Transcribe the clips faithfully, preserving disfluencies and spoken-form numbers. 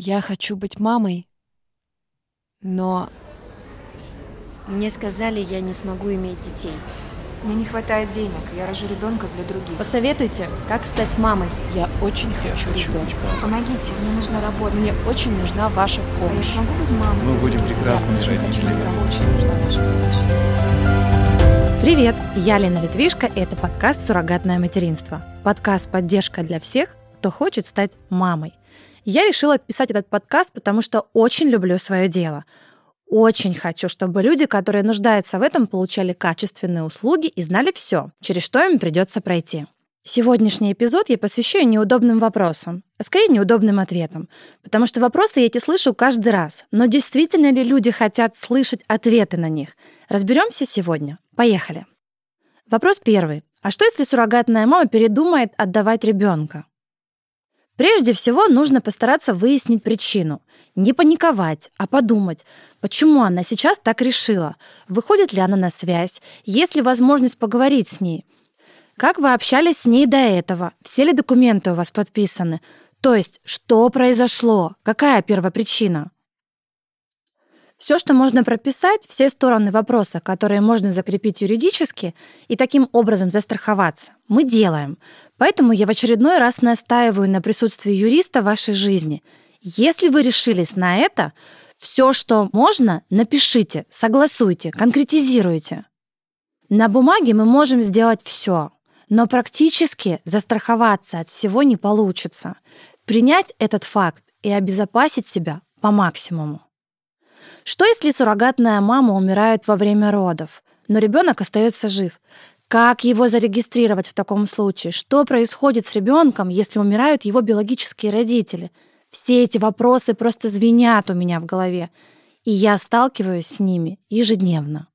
Я хочу быть мамой, но... Мне сказали, я не смогу иметь детей. Мне не хватает денег, я рожу ребенка для других. Посоветуйте, как стать мамой. Я очень я хочу, хочу быть мамой. Помогите, мне нужна работа. Мне очень нужна ваша помощь. А я смогу быть мамой? Мы будем прекрасными родителями. Мне очень нужна ваша помощь. Привет, я Лена Литвишко, и это подкаст «Суррогатное материнство». Подкаст «Поддержка для всех, кто хочет стать мамой». Я решила писать этот подкаст, потому что очень люблю свое дело. Очень хочу, чтобы люди, которые нуждаются в этом, получали качественные услуги и знали все, через что им придется пройти. Сегодняшний эпизод я посвящаю неудобным вопросам, а скорее неудобным ответам, потому что вопросы я эти слышу каждый раз. Но действительно ли люди хотят слышать ответы на них? Разберемся сегодня. Поехали. Вопрос первый. А что, если суррогатная мама передумает отдавать ребенка? Прежде всего, нужно постараться выяснить причину. Не паниковать, а подумать, почему она сейчас так решила, выходит ли она на связь, есть ли возможность поговорить с ней, как вы общались с ней до этого, все ли документы у вас подписаны, то есть что произошло, какая первопричина. Все, что можно прописать, все стороны вопроса, которые можно закрепить юридически и таким образом застраховаться, мы делаем. Поэтому я в очередной раз настаиваю на присутствии юриста в вашей жизни. Если вы решились на это, все, что можно, напишите, согласуйте, конкретизируйте. На бумаге мы можем сделать все, но практически застраховаться от всего не получится. Принять этот факт и обезопасить себя по максимуму. Что, если суррогатная мама умирает во время родов, но ребенок остается жив? Как его зарегистрировать в таком случае? Что происходит с ребенком, если умирают его биологические родители? Все эти вопросы просто звенят у меня в голове, и я сталкиваюсь с ними ежедневно.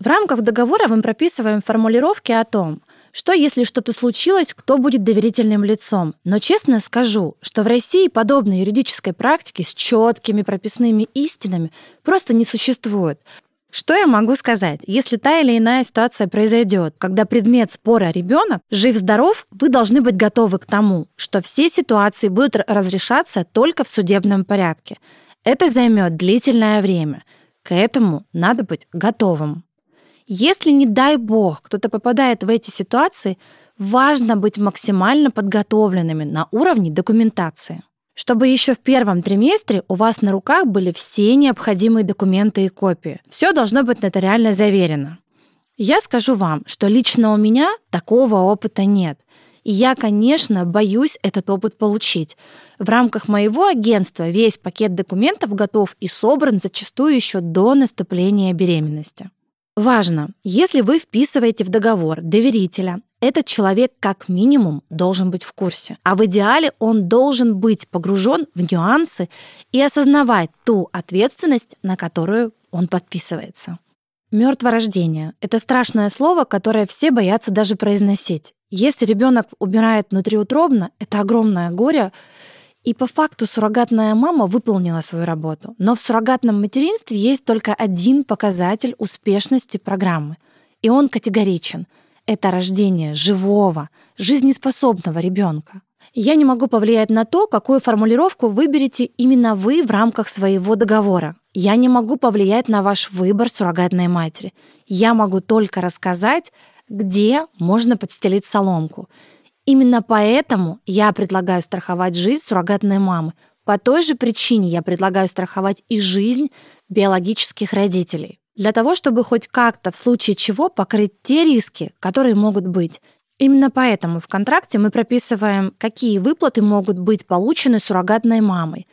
В рамках договора мы прописываем формулировки о том, что если что-то случилось, кто будет доверительным лицом. Но честно скажу, что в России подобной юридической практики с четкими прописными истинами просто не существует. Что я могу сказать? Если та или иная ситуация произойдет, когда предмет спора ребенок, жив-здоров, вы должны быть готовы к тому, что все ситуации будут разрешаться только в судебном порядке. Это займет длительное время. К этому надо быть готовым. Если, не дай бог, кто-то попадает в эти ситуации, важно быть максимально подготовленными на уровне документации, чтобы еще в первом триместре у вас на руках были все необходимые документы и копии. Все должно быть нотариально заверено. Я скажу вам, что лично у меня такого опыта нет. И я, конечно, боюсь этот опыт получить. В рамках моего агентства весь пакет документов готов и собран зачастую еще до наступления беременности. Важно, если вы вписываете в договор доверителя, этот человек как минимум должен быть в курсе, а в идеале он должен быть погружен в нюансы и осознавать ту ответственность, на которую он подписывается. Мертворождение – это страшное слово, которое все боятся даже произносить. Если ребенок умирает внутриутробно, это огромное горе. И по факту суррогатная мама выполнила свою работу. Но в суррогатном материнстве есть только один показатель успешности программы. И он категоричен. Это рождение живого, жизнеспособного ребенка. Я не могу повлиять на то, какую формулировку выберете именно вы в рамках своего договора. Я не могу повлиять на ваш выбор суррогатной матери. Я могу только рассказать, где можно подстелить соломку. Именно поэтому я предлагаю страховать жизнь суррогатной мамы. По той же причине я предлагаю страховать и жизнь биологических родителей. Для того, чтобы хоть как-то в случае чего покрыть те риски, которые могут быть. Именно поэтому в контракте мы прописываем, какие выплаты могут быть получены суррогатной мамой,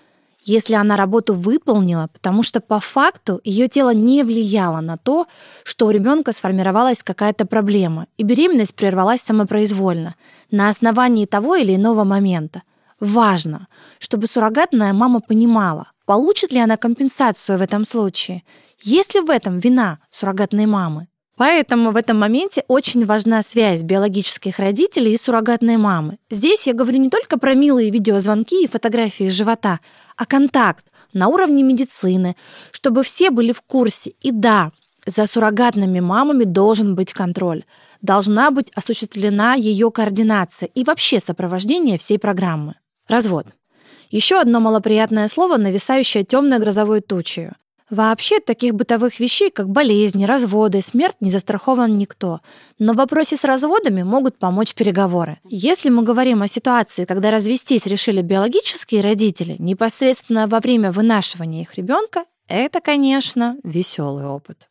если она работу выполнила, потому что по факту ее тело не влияло на то, что у ребенка сформировалась какая-то проблема, и беременность прервалась самопроизвольно, на основании того или иного момента. Важно, чтобы суррогатная мама понимала, получит ли она компенсацию в этом случае, есть ли в этом вина суррогатной мамы. Поэтому в этом моменте очень важна связь биологических родителей и суррогатной мамы. Здесь я говорю не только про милые видеозвонки и фотографии живота, а контакт на уровне медицины, чтобы все были в курсе. И да, за суррогатными мамами должен быть контроль. Должна быть осуществлена ее координация и вообще сопровождение всей программы. Развод. Еще одно малоприятное слово, нависающее темной грозовой тучей. Вообще от таких бытовых вещей, как болезни, разводы, смерть, не застрахован никто. Но в вопросе с разводами могут помочь переговоры. Если мы говорим о ситуации, когда развестись решили биологические родители, непосредственно во время вынашивания их ребенка, это, конечно, веселый опыт.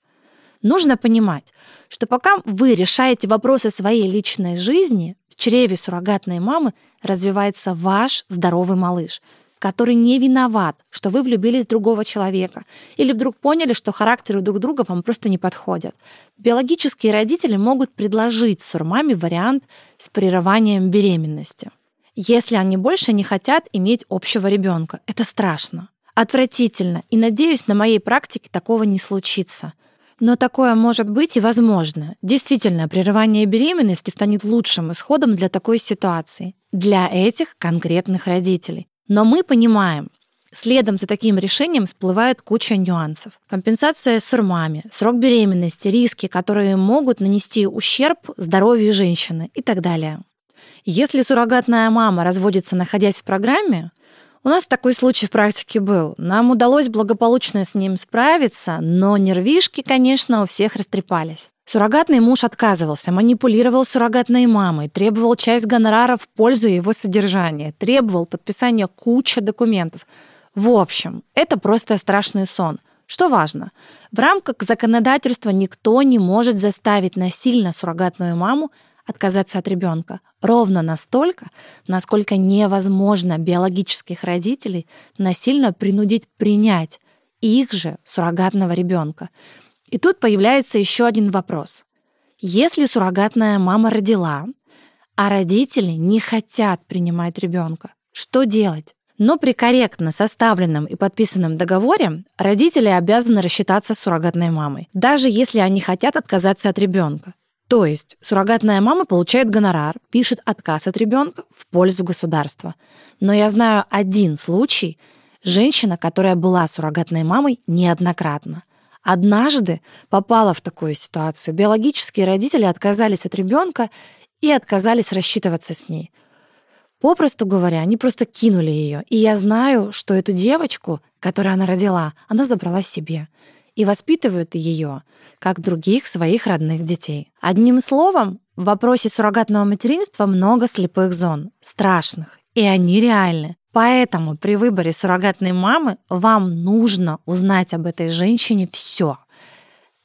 Нужно понимать, что пока вы решаете вопросы своей личной жизни, в чреве суррогатной мамы развивается ваш здоровый малыш, который не виноват, что вы влюбились в другого человека или вдруг поняли, что характеры друг друга вам просто не подходят. Биологические родители могут предложить сурмаме вариант с прерыванием беременности, если они больше не хотят иметь общего ребенка. Это страшно, отвратительно, и, надеюсь, на моей практике такого не случится. Но такое может быть и возможно. Действительно, прерывание беременности станет лучшим исходом для такой ситуации, для этих конкретных родителей. Но мы понимаем, следом за таким решением всплывает куча нюансов. Компенсация сурмами, срок беременности, риски, которые могут нанести ущерб здоровью женщины и так далее. Если суррогатная мама разводится, находясь в программе, у нас такой случай в практике был. Нам удалось благополучно с ним справиться, но нервишки, конечно, у всех растрепались. Суррогатный муж отказывался, манипулировал суррогатной мамой, требовал часть гонорара в пользу его содержания, требовал подписания кучи документов. В общем, это просто страшный сон. Что важно, в рамках законодательства никто не может заставить насильно суррогатную маму отказаться от ребенка ровно настолько, насколько невозможно биологических родителей насильно принудить принять их же суррогатного ребенка. И тут появляется еще один вопрос. Если суррогатная мама родила, а родители не хотят принимать ребенка, что делать? Но при корректно составленном и подписанном договоре родители обязаны рассчитаться с суррогатной мамой, даже если они хотят отказаться от ребенка. То есть суррогатная мама получает гонорар, пишет отказ от ребенка в пользу государства. Но я знаю один случай: женщина, которая была суррогатной мамой неоднократно, однажды попала в такую ситуацию. Биологические родители отказались от ребенка и отказались рассчитываться с ней. Попросту говоря, они просто кинули ее. И я знаю, что эту девочку, которую она родила, она забрала себе и воспитывает ее, как других своих родных детей. Одним словом, в вопросе суррогатного материнства много слепых зон, страшных, и они реальны. Поэтому при выборе суррогатной мамы вам нужно узнать об этой женщине все.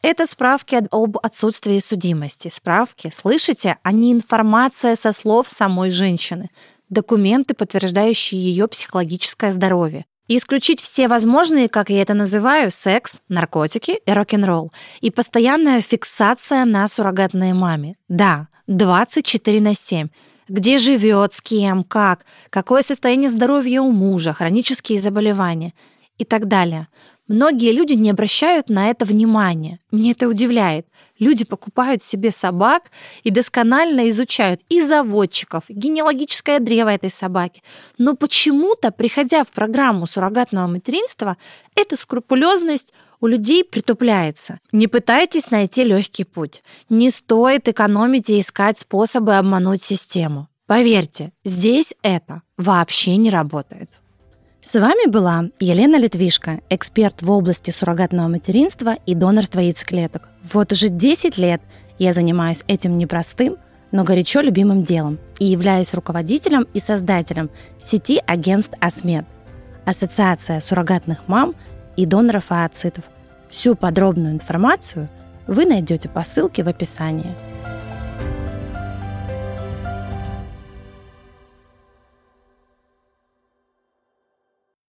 Это справки об отсутствии судимости. Справки, слышите, они информация со слов самой женщины, документы, подтверждающие ее психологическое здоровье. И исключить все возможные, как я это называю, секс, наркотики и рок-н-ролл. И постоянная фиксация на суррогатной маме. Да, двадцать четыре на семь. Где живет, с кем, как, какое состояние здоровья у мужа, хронические заболевания и так далее. Многие люди не обращают на это внимания. Меня это удивляет. Люди покупают себе собак и досконально изучают и заводчиков, и генеалогическое древо этой собаки. Но почему-то, приходя в программу суррогатного материнства, эта скрупулезность у людей притупляется. Не пытайтесь найти легкий путь. Не стоит экономить и искать способы обмануть систему. Поверьте, здесь это вообще не работает. С вами была Елена Литвишко, эксперт в области суррогатного материнства и донорства яйцеклеток. Вот уже десять лет я занимаюсь этим непростым, но горячо любимым делом и являюсь руководителем и создателем сети агентств АСМЕД, Ассоциация суррогатных мам и доноров ооцитов. Всю подробную информацию вы найдете по ссылке в описании.